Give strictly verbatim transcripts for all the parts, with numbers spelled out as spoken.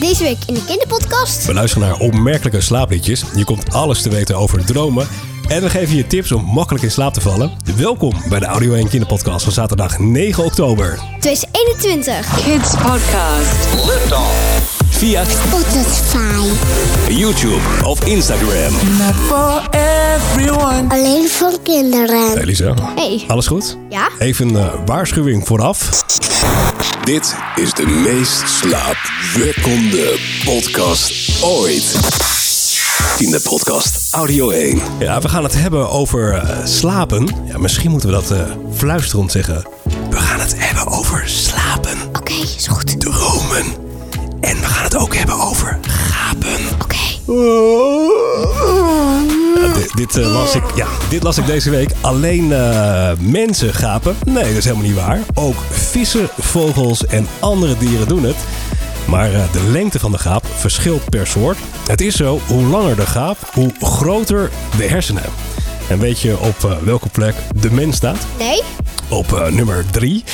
Deze week in de kinderpodcast. We luisteren naar opmerkelijke slaapliedjes. Je komt alles te weten over dromen. En we geven je tips om makkelijk in slaap te vallen. Welkom bij de Audio één Kinderpodcast van zaterdag negen oktober tweeduizend eenentwintig. Kids Podcast. Lift off. Via Spotify, YouTube of Instagram. Not for everyone. Alleen voor kinderen. Hey Elisa, hey. Alles goed? Ja. Even een uh, waarschuwing vooraf. Dit is de meest slaapwekkende podcast ooit. In de podcast Audio één. Ja, we gaan het hebben over uh, slapen. Ja, misschien moeten we dat uh, fluisterend zeggen. We gaan het hebben over slapen. Oké, okay, is goed. Dromen. En we gaan het ook hebben over gapen. Oké. Okay. Ja, dit, dit, uh, las ik, ja, dit las ik deze week. Alleen uh, mensen gapen. Nee, dat is helemaal niet waar. Ook vissen, vogels en andere dieren doen het. Maar uh, de lengte van de gaap verschilt per soort. Het is zo, hoe langer de gaap, hoe groter de hersenen. En weet je op uh, welke plek de mens staat? Nee. Op uh, nummer drie.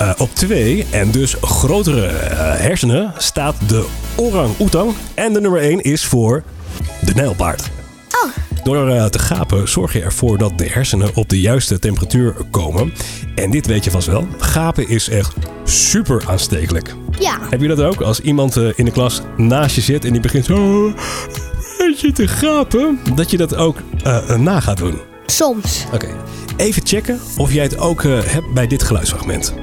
Uh, op twee en dus grotere uh, hersenen staat de orang-oetang. En de nummer één is voor de nijlpaard. Oh. Door uh, te gapen zorg je ervoor dat de hersenen op de juiste temperatuur komen. En dit weet je vast wel, gapen is echt super aanstekelijk. Ja. Heb je dat ook? Als iemand uh, in de klas naast je zit en die begint zo een beetje te gapen, dat je dat ook uh, na gaat doen. Soms. Oké. Okay. Even checken of jij het ook uh, hebt bij dit geluidsfragment.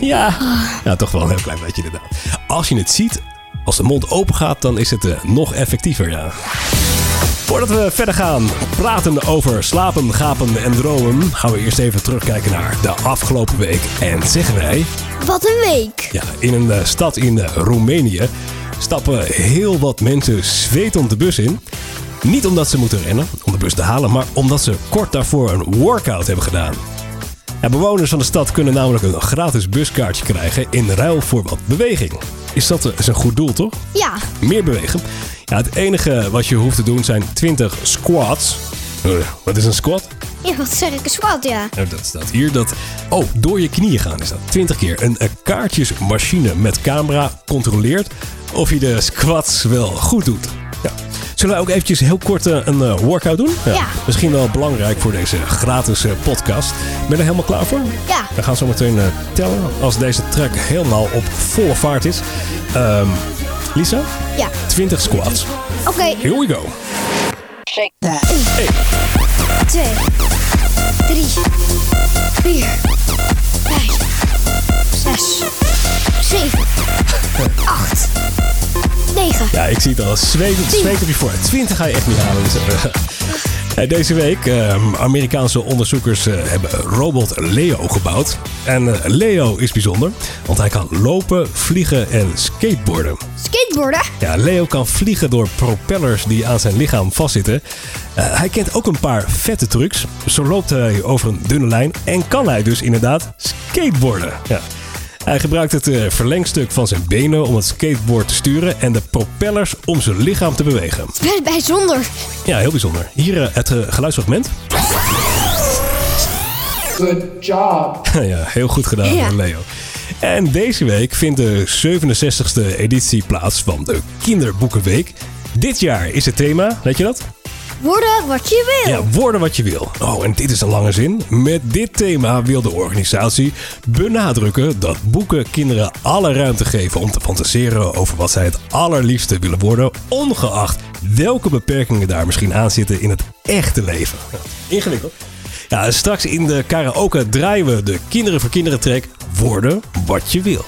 Ja. Ja, toch wel een heel klein beetje inderdaad. Als je het ziet, als de mond open gaat, dan is het uh, nog effectiever, ja. Voordat we verder gaan praten over slapen, gapen en dromen, gaan we eerst even terugkijken naar de afgelopen week. En zeggen wij... Wat een week! Ja, in een uh, stad in uh, Roemenië stappen heel wat mensen zwetend de bus in. Niet omdat ze moeten rennen om de bus te halen, maar omdat ze kort daarvoor een workout hebben gedaan. Ja, bewoners van de stad kunnen namelijk een gratis buskaartje krijgen in ruil voor wat beweging. Is dat is een goed doel, toch? Ja. Meer bewegen. Ja, het enige wat je hoeft te doen zijn twintig squats. Uh, wat is een squat? Ja, wat zeg ik? Een squat, ja. Nou, dat staat hier. Dat... Oh, door je knieën gaan is dat. twintig keer. Een, een kaartjesmachine met camera controleert of je de squats wel goed doet. Ja. Zullen we ook eventjes heel kort een workout doen? Ja, ja. Misschien wel belangrijk voor deze gratis podcast. Ben je er helemaal klaar voor? Ja. We gaan zo meteen tellen als deze track helemaal op volle vaart is. Um, Lisa? Ja. twintig squats. Oké. Okay. Here we go. Shake that. één, twee, drie, vier, vijf, zes, zeven, acht, negen. Ja, ik zie het al. Zweet op je voor. twintig ga je echt niet halen. Dus, uh, deze week, um, Amerikaanse onderzoekers uh, hebben robot Leo gebouwd. En uh, Leo is bijzonder, want hij kan lopen, vliegen en skateboarden. Skateboarden? Ja, Leo kan vliegen door propellers die aan zijn lichaam vastzitten. Uh, hij kent ook een paar vette trucs. Zo loopt hij over een dunne lijn en kan hij dus inderdaad skateboarden. Ja. Hij gebruikt het verlengstuk van zijn benen om het skateboard te sturen en de propellers om zijn lichaam te bewegen. Het is bijzonder. Ja, heel bijzonder. Hier het geluidsfragment. Good job. Ja, heel goed gedaan, ja. Leo. En deze week vindt de zevenenzestigste editie plaats van de Kinderboekenweek. Dit jaar is het thema, weet je dat? Worden wat je wil. Ja, worden wat je wil. Oh, en dit is een lange zin. Met dit thema wil de organisatie benadrukken dat boeken kinderen alle ruimte geven om te fantaseren over wat zij het allerliefste willen worden, ongeacht welke beperkingen daar misschien aan zitten in het echte leven. Ingewikkeld. Ja, straks in de karaoke draaien we de Kinderen voor Kinderen track Worden wat je wil.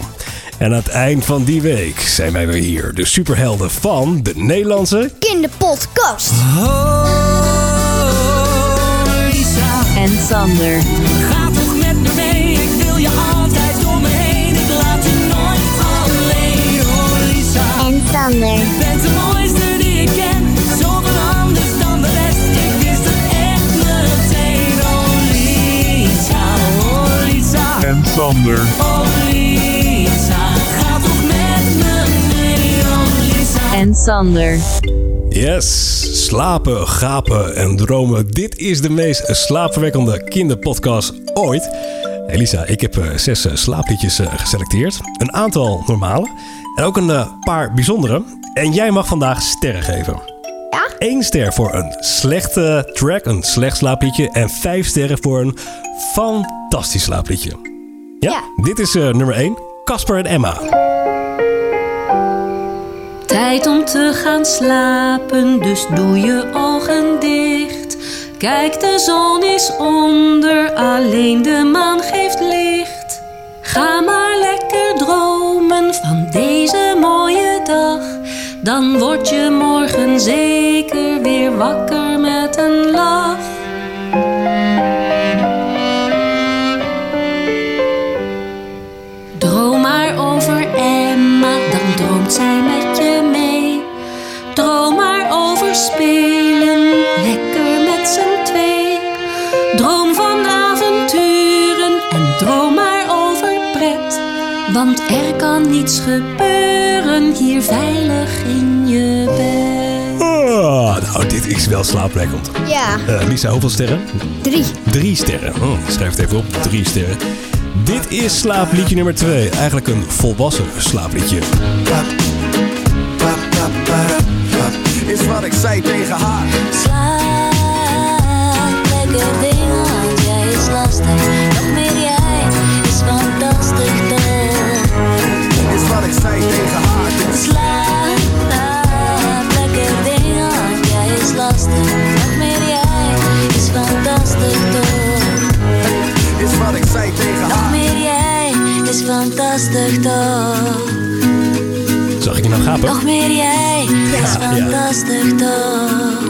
En aan het eind van die week zijn wij weer hier. De superhelden van de Nederlandse Kinderpodcast. Oh, Lisa. En Sander. Ga toch met me mee. Ik wil je altijd door me heen. Ik laat je nooit alleen. Oh, Lisa. En Sander. Je bent de mooiste die ik ken. Zoveel anders dan de rest. Ik wist het echt meteen. Oh, Lisa. Oh, Lisa. En Sander. Oh, Lisa. En Sander. Yes, slapen, gapen en dromen. Dit is de meest slaapverwekkende kinderpodcast ooit. Elisa, ik heb uh, zes uh, slaapliedjes uh, geselecteerd. Een aantal normale en ook een uh, paar bijzondere. En jij mag vandaag sterren geven. Ja? Eén ster voor een slechte track, een slecht slaapliedje. En vijf sterren voor een fantastisch slaapliedje. Ja? Ja. Dit is uh, nummer één, Casper en Emma. Tijd om te gaan slapen, dus doe je ogen dicht. Kijk, de zon is onder, alleen de maan geeft licht. Ga maar lekker dromen van deze mooie dag. Dan word je morgen zeker weer wakker met een lach. Droom maar over Emma, dan droomt zij met je mee. Droom maar over spelen, lekker met z'n twee. Droom van avonturen en droom maar over pret. Want er kan niets gebeuren hier veilig in je bed. Oh, nou, dit is wel slaapwekkend. Ja. Uh, Lisa, hoeveel sterren? Drie. Drie sterren. Oh, schrijf het even op. Drie sterren. Dit is slaapliedje nummer twee. Eigenlijk een volwassen slaapliedje. Is wat ik zei tegen haar. Slaap, lekker ding, want jij is lastig. Nog meer jij is fantastisch toch. Is wat ik zei tegen haar. Slaap, lekker ding, want jij is lastig. Nog meer jij is fantastisch toch. Is wat ik zei tegen haar. Nog meer jij is fantastisch toch. Zag ik je nou gapen? Nog meer jij, ja, is fantastisch toch.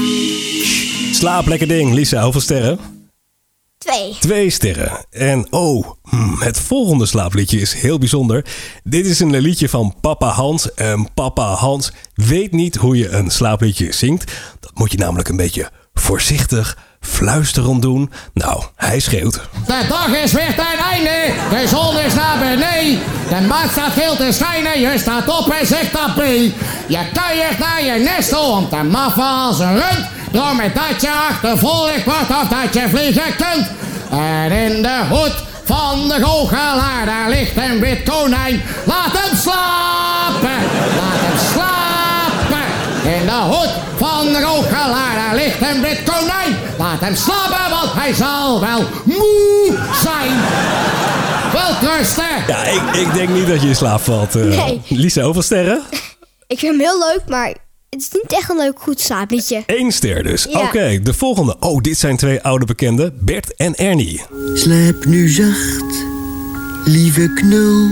Ja. Slaap, lekker ding. Lisa, hoeveel sterren? Twee. Twee sterren. En oh, het volgende slaapliedje is heel bijzonder. Dit is een liedje van Papa Hans. En Papa Hans weet niet hoe je een slaapliedje zingt. Dat moet je namelijk een beetje voorzichtig fluisterend doen. Nou, hij schreeuwt. De dag is weer ten einde, de zon is naar beneden. De maan staat veel te schijnen, je staat op en zegt dat mee. Je kuiert naar je nestel om te maffen als een rund. Door met dat je achtervolgd wordt of dat je vliegen kunt. En in de hoed van de goochelaar, daar ligt een wit konijn. Laat hem slapen, laat hem slapen. In de hoed van de goochelaar, daar ligt een wit konijn. Laat hem slapen, want hij zal wel moe zijn. Wel rusten. Ja, ik, ik denk niet dat je in slaap valt. Uh, nee. Lisa, hoeveel sterren? Ik vind hem heel leuk, maar het is niet echt een leuk goed slaapliedje. Eén ster dus. Ja. Oké, okay, de volgende. Oh, dit zijn twee oude bekenden. Bert en Ernie. Slaap nu zacht, lieve knul.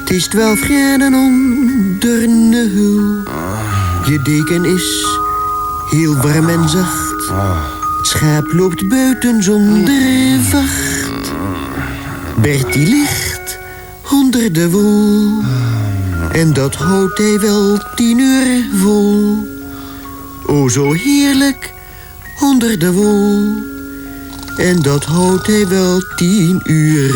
Het is twaalf graden onder nul. Je deken is heel warm en zacht. Het schaap loopt buiten zonder vacht. Bert die ligt onder de wol. En dat houdt hij wel tien uur vol. O, zo heerlijk onder de wol. En dat houdt hij wel tien uur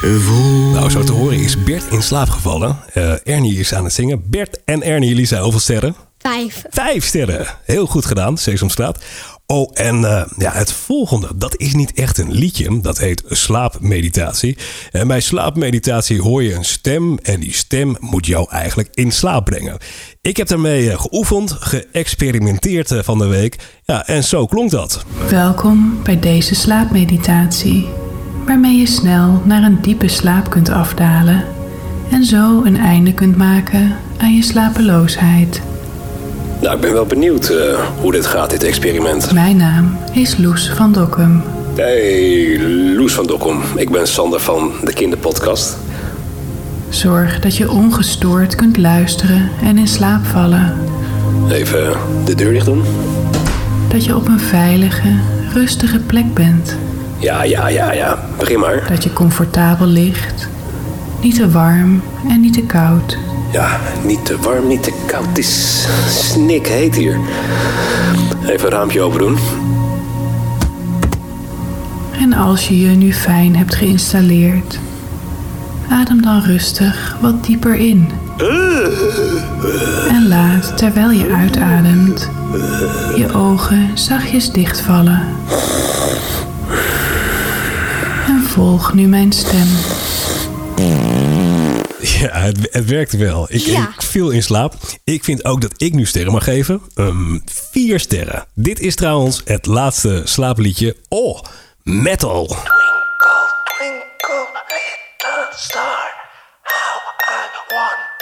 vol. Nou, zo te horen is Bert in slaap gevallen. Uh, Ernie is aan het zingen. Bert en Ernie, Lisa, hoeveel sterren? Vijf. Vijf sterren. Heel goed gedaan, Sesamstraat. Oh, en uh, ja, het volgende, dat is niet echt een liedje. Dat heet slaapmeditatie. En bij slaapmeditatie hoor je een stem. En die stem moet jou eigenlijk in slaap brengen. Ik heb daarmee geoefend, geëxperimenteerd van de week. Ja, en zo klonk dat. Welkom bij deze slaapmeditatie. Waarmee je snel naar een diepe slaap kunt afdalen. En zo een einde kunt maken aan je slapeloosheid. Nou, ik ben wel benieuwd uh, hoe dit gaat, dit experiment. Mijn naam is Loes van Dokkum. Hey, Loes van Dokkum. Ik ben Sander van de Kinderpodcast. Zorg dat je ongestoord kunt luisteren en in slaap vallen. Even de deur dicht doen. Dat je op een veilige, rustige plek bent. Ja, ja, ja, ja. Begin maar. Dat je comfortabel ligt. Niet te warm en niet te koud. Ja, niet te warm, niet te koud. Het is snikheet hier. Even een raampje open doen. En als je je nu fijn hebt geïnstalleerd, adem dan rustig wat dieper in. En laat, terwijl je uitademt, je ogen zachtjes dichtvallen. Volg nu mijn stem. Ja, het, het werkt wel. Ik, ja. ik viel in slaap. Ik vind ook dat ik nu sterren mag geven. Um, vier sterren. Dit is trouwens het laatste slaapliedje. Oh, metal. Twinkle, twinkle, little star. How I wonder what you are.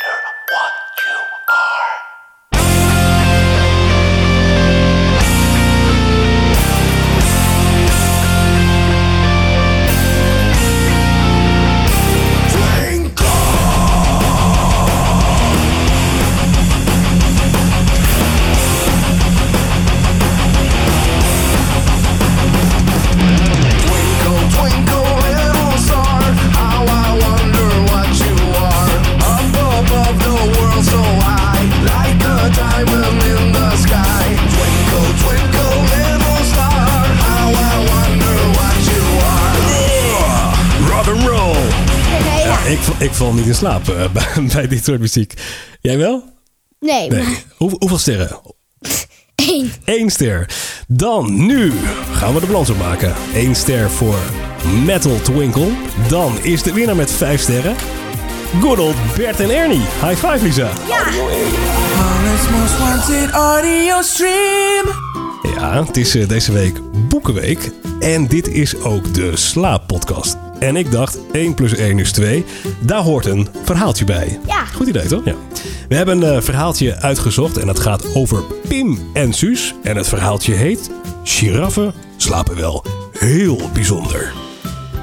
Ik, ik val niet in slaap uh, bij, bij dit soort muziek. Jij wel? Nee. nee. Maar... Hoe, hoeveel sterren? Eén. Eén ster. Dan nu gaan we de balans opmaken. Eén ster voor Metal Twinkle. Dan is de winnaar met vijf sterren. Good old Bert en Ernie. High five, Lisa. Ja. Ja, het is uh, deze week Boekenweek. En dit is ook de Slaappodcast. En ik dacht, één plus één is twee. Daar hoort een verhaaltje bij. Ja. Goed idee, toch? Ja. We hebben een verhaaltje uitgezocht en dat gaat over Pim en Suus. En het verhaaltje heet... Giraffen slapen wel. Heel bijzonder.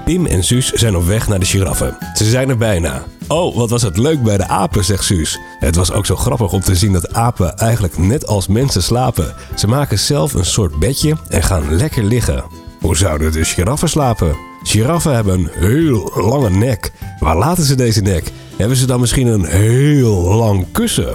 Pim en Suus zijn op weg naar de giraffen. Ze zijn er bijna. Oh, wat was het leuk bij de apen, zegt Suus. Het was ook zo grappig om te zien dat apen eigenlijk net als mensen slapen. Ze maken zelf een soort bedje en gaan lekker liggen. Hoe zouden de giraffen slapen? Giraffen hebben een heel lange nek. Waar laten ze deze nek? Hebben ze dan misschien een heel lang kussen?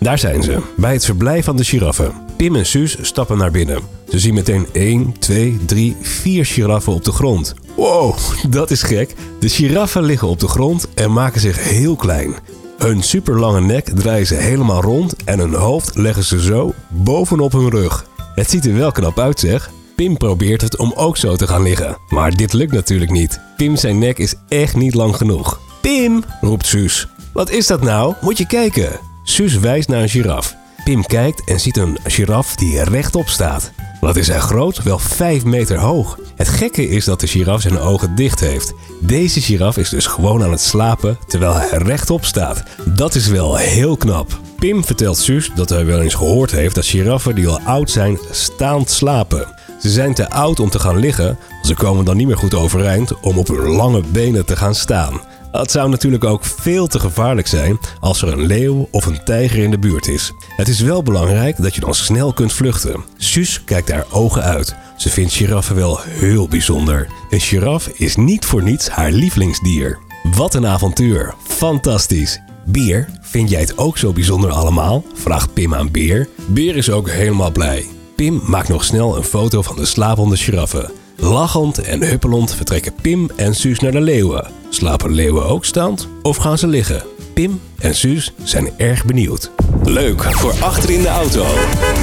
Daar zijn ze, bij het verblijf van de giraffen. Pim en Suus stappen naar binnen. Ze zien meteen één, twee, drie, vier giraffen op de grond. Wow, dat is gek. De giraffen liggen op de grond en maken zich heel klein. Hun superlange nek draaien ze helemaal rond en hun hoofd leggen ze zo bovenop hun rug. Het ziet er wel knap uit, zeg. Pim probeert het om ook zo te gaan liggen. Maar dit lukt natuurlijk niet. Pim zijn nek is echt niet lang genoeg. Pim, roept Suus. Wat is dat nou? Moet je kijken. Suus wijst naar een giraf. Pim kijkt en ziet een giraf die rechtop staat. Wat is hij groot? Wel vijf meter hoog. Het gekke is dat de giraf zijn ogen dicht heeft. Deze giraf is dus gewoon aan het slapen terwijl hij rechtop staat. Dat is wel heel knap. Pim vertelt Suus dat hij wel eens gehoord heeft dat giraffen die al oud zijn staand slapen. Ze zijn te oud om te gaan liggen, ze komen dan niet meer goed overeind om op hun lange benen te gaan staan. Het zou natuurlijk ook veel te gevaarlijk zijn als er een leeuw of een tijger in de buurt is. Het is wel belangrijk dat je dan snel kunt vluchten. Suus kijkt haar ogen uit. Ze vindt giraffen wel heel bijzonder. Een giraf is niet voor niets haar lievelingsdier. Wat een avontuur. Fantastisch. Beer, vind jij het ook zo bijzonder allemaal? Vraagt Pim aan Beer. Beer is ook helemaal blij. Pim maakt nog snel een foto van de slapende giraffen. Lachend en huppelend vertrekken Pim en Suus naar de leeuwen. Slapen leeuwen ook staand of gaan ze liggen? Pim en Suus zijn erg benieuwd. Leuk voor achter in de auto,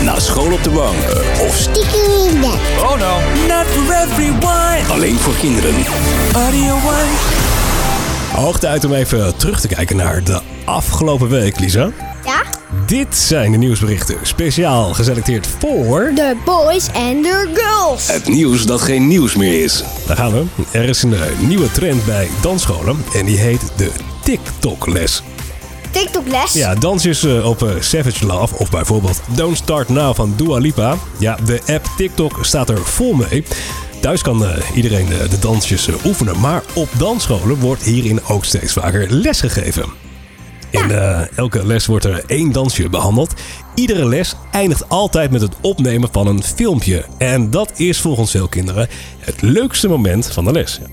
na school op de bank of stiekem in bed. Oh no, not for everyone. Alleen voor kinderen. Audio one. Hoog tijd om even terug te kijken naar de afgelopen week, Lisa. Ja? Dit zijn de nieuwsberichten, speciaal geselecteerd voor... The boys and the girls. Het nieuws dat geen nieuws meer is. Daar gaan we. Er is een nieuwe trend bij dansscholen en die heet de TikTok-les. TikTok-les? Ja, dansjes op Savage Love of bijvoorbeeld Don't Start Now van Dua Lipa. Ja, de app TikTok staat er vol mee. Thuis kan uh, iedereen uh, de dansjes uh, oefenen, maar op dansscholen wordt hierin ook steeds vaker les gegeven. In uh, elke les wordt er één dansje behandeld. Iedere les eindigt altijd met het opnemen van een filmpje. En dat is volgens veel kinderen het leukste moment van de les. Ja.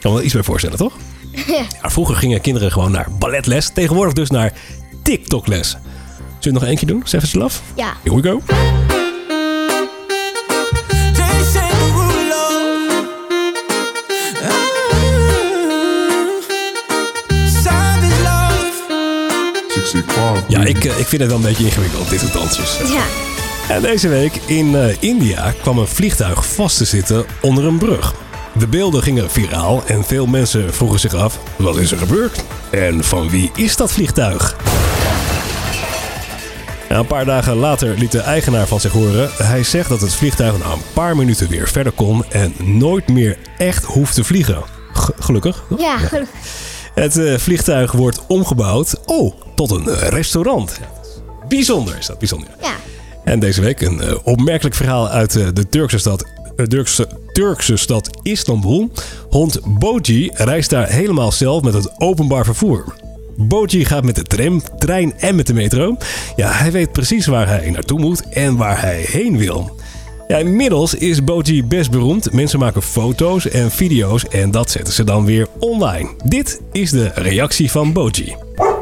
Kan wel iets bij voorstellen, toch? Ja. Ja, vroeger gingen kinderen gewoon naar balletles. Tegenwoordig dus naar TikTok-les. Zullen we nog eentje doen? Savage Love? Ja. Here we go. Ja, ik, ik vind het wel een beetje ingewikkeld, dit soort dansjes. Ja. En deze week in uh, India kwam een vliegtuig vast te zitten onder een brug. De beelden gingen viraal en veel mensen vroegen zich af, wat is er gebeurd? En van wie is dat vliegtuig? Nou, een paar dagen later liet de eigenaar van zich horen. Hij zegt dat het vliegtuig na een paar minuten weer verder kon en nooit meer echt hoeft te vliegen. G- gelukkig? Toch? Ja, gelukkig. Het uh, vliegtuig wordt omgebouwd oh, tot een restaurant. Bijzonder is dat, bijzonder. Ja. En deze week een uh, opmerkelijk verhaal uit uh, de Turkse stad, uh, Turkse, Turkse stad Istanbul. Hond Boji reist daar helemaal zelf met het openbaar vervoer. Boji gaat met de tram, trein en met de metro. Ja, hij weet precies waar hij naartoe moet en waar hij heen wil. Ja, inmiddels is Boji best beroemd. Mensen maken foto's en video's en dat zetten ze dan weer online. Dit is de reactie van Boji. Oké,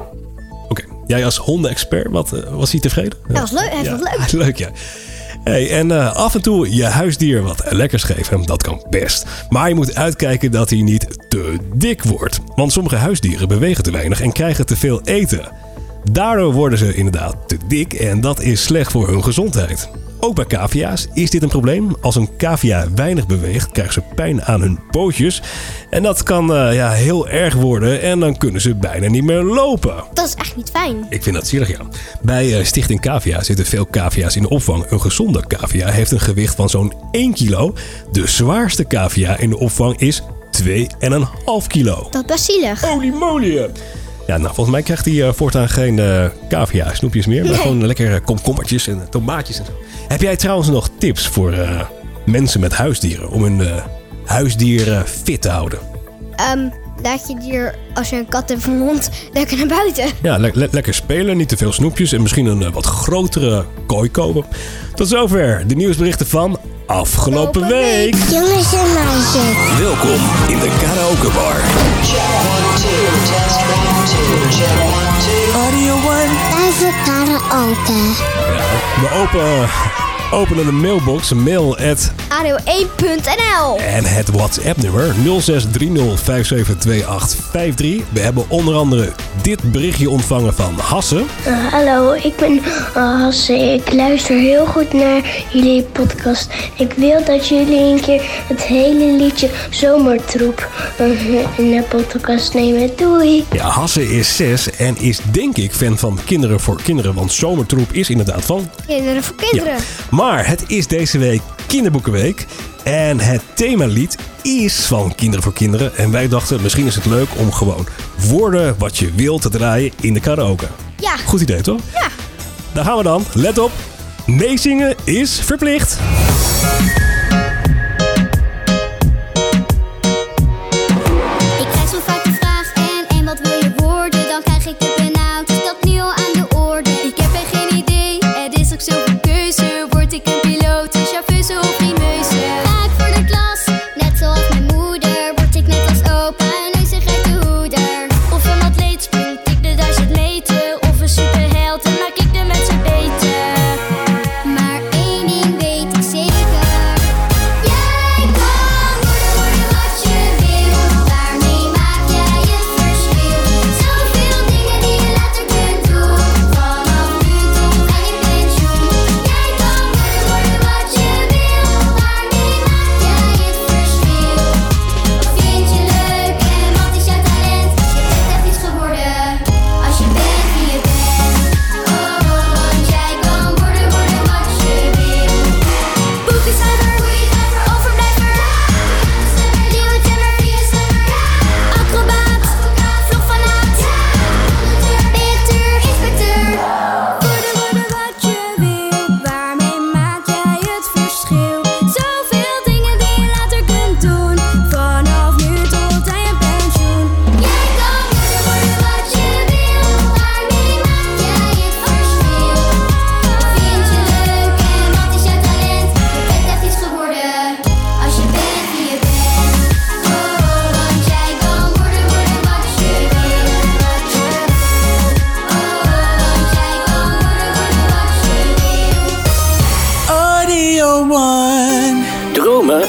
okay, jij als hondenexpert, wat uh, was hij tevreden? Ja, was leuk, hij ja, vond het leuk. Leuk, ja. Hey, en uh, af en toe je huisdier wat lekkers geven, dat kan best. Maar je moet uitkijken dat hij niet te dik wordt. Want sommige huisdieren bewegen te weinig en krijgen te veel eten. Daardoor worden ze inderdaad te dik en dat is slecht voor hun gezondheid. Ook bij cavia's is dit een probleem. Als een cavia weinig beweegt, krijgen ze pijn aan hun pootjes. En dat kan uh, ja, heel erg worden en dan kunnen ze bijna niet meer lopen. Dat is echt niet fijn. Ik vind dat zielig, ja. Bij uh, Stichting Cavia zitten veel cavia's in de opvang. Een gezonde cavia heeft een gewicht van zo'n één kilo. De zwaarste cavia in de opvang is twee komma vijf kilo. Dat is best zielig. Holy moly! Ja, nou, volgens mij krijgt hij uh, voortaan geen uh, cavia snoepjes meer. Maar nee. Gewoon lekkere komkommertjes en uh, tomaatjes en zo. Heb jij trouwens nog tips voor uh, mensen met huisdieren? Om hun uh, huisdieren fit te houden? Um, laat je dier, als je een kat hebt van hond, lekker naar buiten. Ja, le- le- lekker spelen. Niet te veel snoepjes. En misschien een uh, wat grotere kooi kopen. Tot zover de nieuwsberichten van afgelopen Lopen week. Jongens en meisjes. Welkom in de karaoke bar. Audio one. Dat is de karaoke. Ja, we open, openen de mailbox. Mail at audio one dot n l. En het WhatsApp-nummer nul zes drie nul vijf zeven twee acht vijf drie. We hebben onder andere dit berichtje ontvangen van Hasse. Uh, hallo, ik ben uh, Hasse. Ik luister heel goed naar jullie podcast. Ik wil dat jullie een keer het hele liedje Zomertroep in de podcast nemen. Doei! Ja, Hasse is zes en is denk ik fan van Kinderen voor Kinderen. Want Zomertroep is inderdaad van Kinderen voor Kinderen. Ja. Maar het is deze week Kinderboekenweek. En het themalied is van Kinderen voor Kinderen. En wij dachten, misschien is het leuk om gewoon woorden wat je wilt te draaien in de karaoke. Ja. Goed idee, toch? Ja. Daar gaan we dan. Let op. Meezingen is verplicht. Ik krijg zo vaak de vraag en, en wat wil je worden? Dan krijg ik de benauwd. Is dat nu al aan de orde? Ik heb er geen idee. Het is ook zoveel keuze. Word ik een piloot, een chauffeuse of primeuze?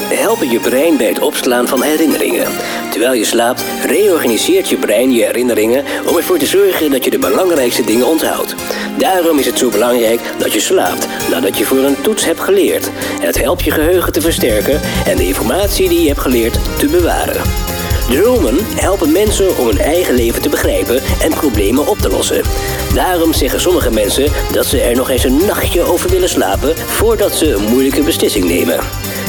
Helpen je brein bij het opslaan van herinneringen. Terwijl je slaapt, reorganiseert je brein je herinneringen om ervoor te zorgen dat je de belangrijkste dingen onthoudt. Daarom is het zo belangrijk dat je slaapt, nadat je voor een toets hebt geleerd. Het helpt je geheugen te versterken en de informatie die je hebt geleerd te bewaren. Dromen helpen mensen om hun eigen leven te begrijpen en problemen op te lossen. Daarom zeggen sommige mensen dat ze er nog eens een nachtje over willen slapen voordat ze een moeilijke beslissing nemen.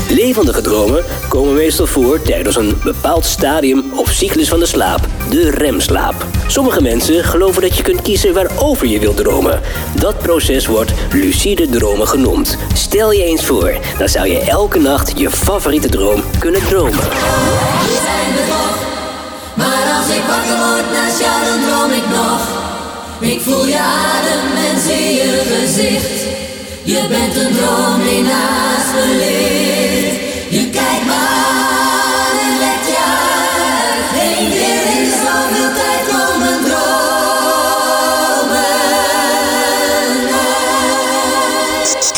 Levendige dromen komen meestal voor tijdens een bepaald stadium of cyclus van de slaap, de remslaap. Sommige mensen geloven dat je kunt kiezen waarover je wilt dromen. Dat proces wordt lucide dromen genoemd. Stel je eens voor, dan zou je elke nacht je favoriete droom kunnen dromen. We zijn bedrog, maar als ik wakker word naast jou, dan droom ik nog. Ik voel je adem en zie je gezicht. Je bent een droom die naast me ligt. Je kijkt me aan en lekt je uit. Geen keer in zoveel tijd komen dromen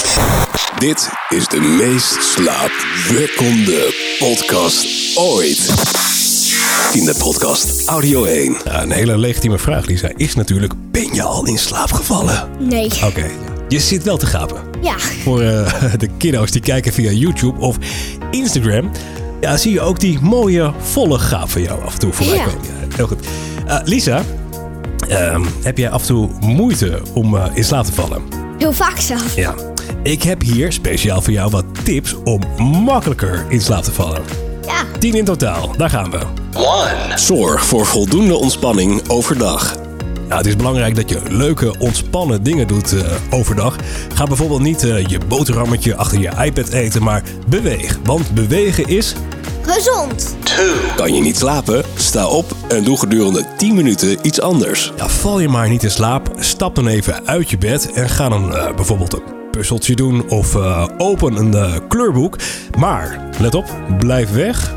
uit. Dit is de meest slaapwekkende podcast ooit. Kinderpodcast Audio één. Ja, een hele legitieme vraag, Lisa, is natuurlijk... Ben je al in slaap gevallen? Nee. Oké. Okay. Je zit wel te gapen. Ja. Voor uh, de kiddo's die kijken via YouTube of Instagram... Ja, zie je ook die mooie volle gaap van jou af en toe voorbij komen. Ja, heel goed. Uh, Lisa, uh, heb jij af en toe moeite om uh, in slaap te vallen? Heel vaak zelf. Ja. Ik heb hier speciaal voor jou wat tips om makkelijker in slaap te vallen. Ja. tien in totaal. Daar gaan we. One. Zorg voor voldoende ontspanning overdag. Nou, het is belangrijk dat je leuke, ontspannen dingen doet uh, overdag. Ga bijvoorbeeld niet uh, je boterhammetje achter je iPad eten, maar beweeg. Want bewegen is... gezond. Two. Kan je niet slapen? Sta op en doe gedurende tien minuten iets anders. Ja, val je maar niet in slaap, stap dan even uit je bed en ga dan uh, bijvoorbeeld een puzzeltje doen of uh, open een uh, kleurboek. Maar, let op, blijf weg...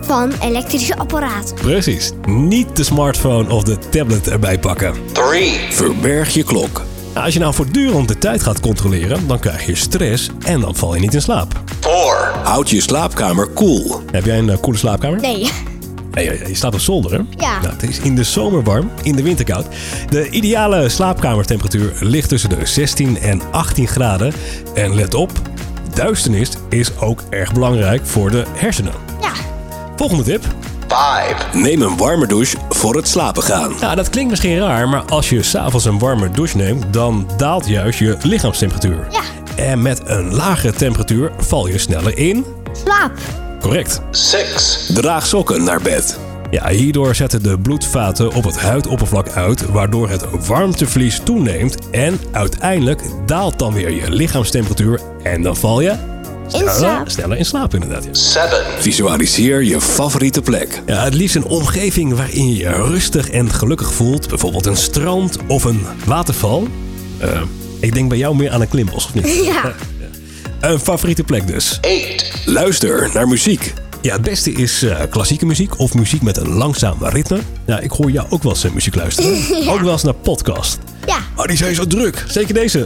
van elektrische apparaat. Precies. Niet de smartphone of de tablet erbij pakken. Drie. Verberg je klok. Nou, als je nou voortdurend de tijd gaat controleren, dan krijg je stress en dan val je niet in slaap. Four. Houd je slaapkamer koel. Heb jij een uh, koele slaapkamer? Nee. nee je, je staat op zolder, hè? Ja. Nou, het is in de zomer warm, in de winter koud. De ideale slaapkamertemperatuur ligt tussen de zestien en achttien graden. En let op, duisternis is ook erg belangrijk voor de hersenen. Volgende tip. Vijf. Neem een warme douche voor het slapen gaan. Nou, dat klinkt misschien raar, maar als je s'avonds een warme douche neemt... dan daalt juist je lichaamstemperatuur. Ja. En met een lagere temperatuur val je sneller in... slaap. Correct. Zes. Draag sokken naar bed. Ja, hierdoor zetten de bloedvaten op het huidoppervlak uit... waardoor het warmteverlies toeneemt... en uiteindelijk daalt dan weer je lichaamstemperatuur... en dan val je... in slaap. Sneller in slaap, inderdaad. Ja. Seven. Visualiseer je favoriete plek. Ja, het liefst een omgeving waarin je je rustig en gelukkig voelt. Bijvoorbeeld een strand of een waterval. Uh, ik denk bij jou meer aan een klimbos, of niet? Ja. Een favoriete plek dus. Eight. Luister naar muziek. Ja, het beste is uh, klassieke muziek of muziek met een langzaam ritme. Ja, ik hoor jou ook wel eens uh, muziek luisteren. Ja. Ook wel eens naar podcast. Ja. Oh, die zijn zo druk. Zeker deze.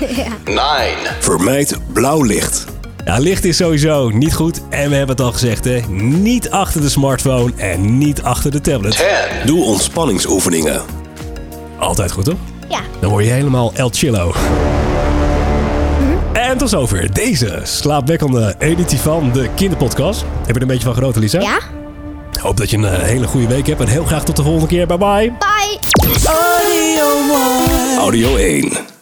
Ja. Nine. Vermijd blauw licht. Ja, licht is sowieso niet goed. En we hebben het al gezegd, hè. Niet achter de smartphone en niet achter de tablet. Ten. Doe ontspanningsoefeningen. Altijd goed, toch? Ja. Dan word je helemaal El Chillo. En tot zover deze slaapwekkende editie van de Kinderpodcast. Heb je er een beetje van genoten, Lisa? Ja. Ik hoop dat je een hele goede week hebt. En heel graag tot de volgende keer. Bye bye. Bye. Audio één. Audio één.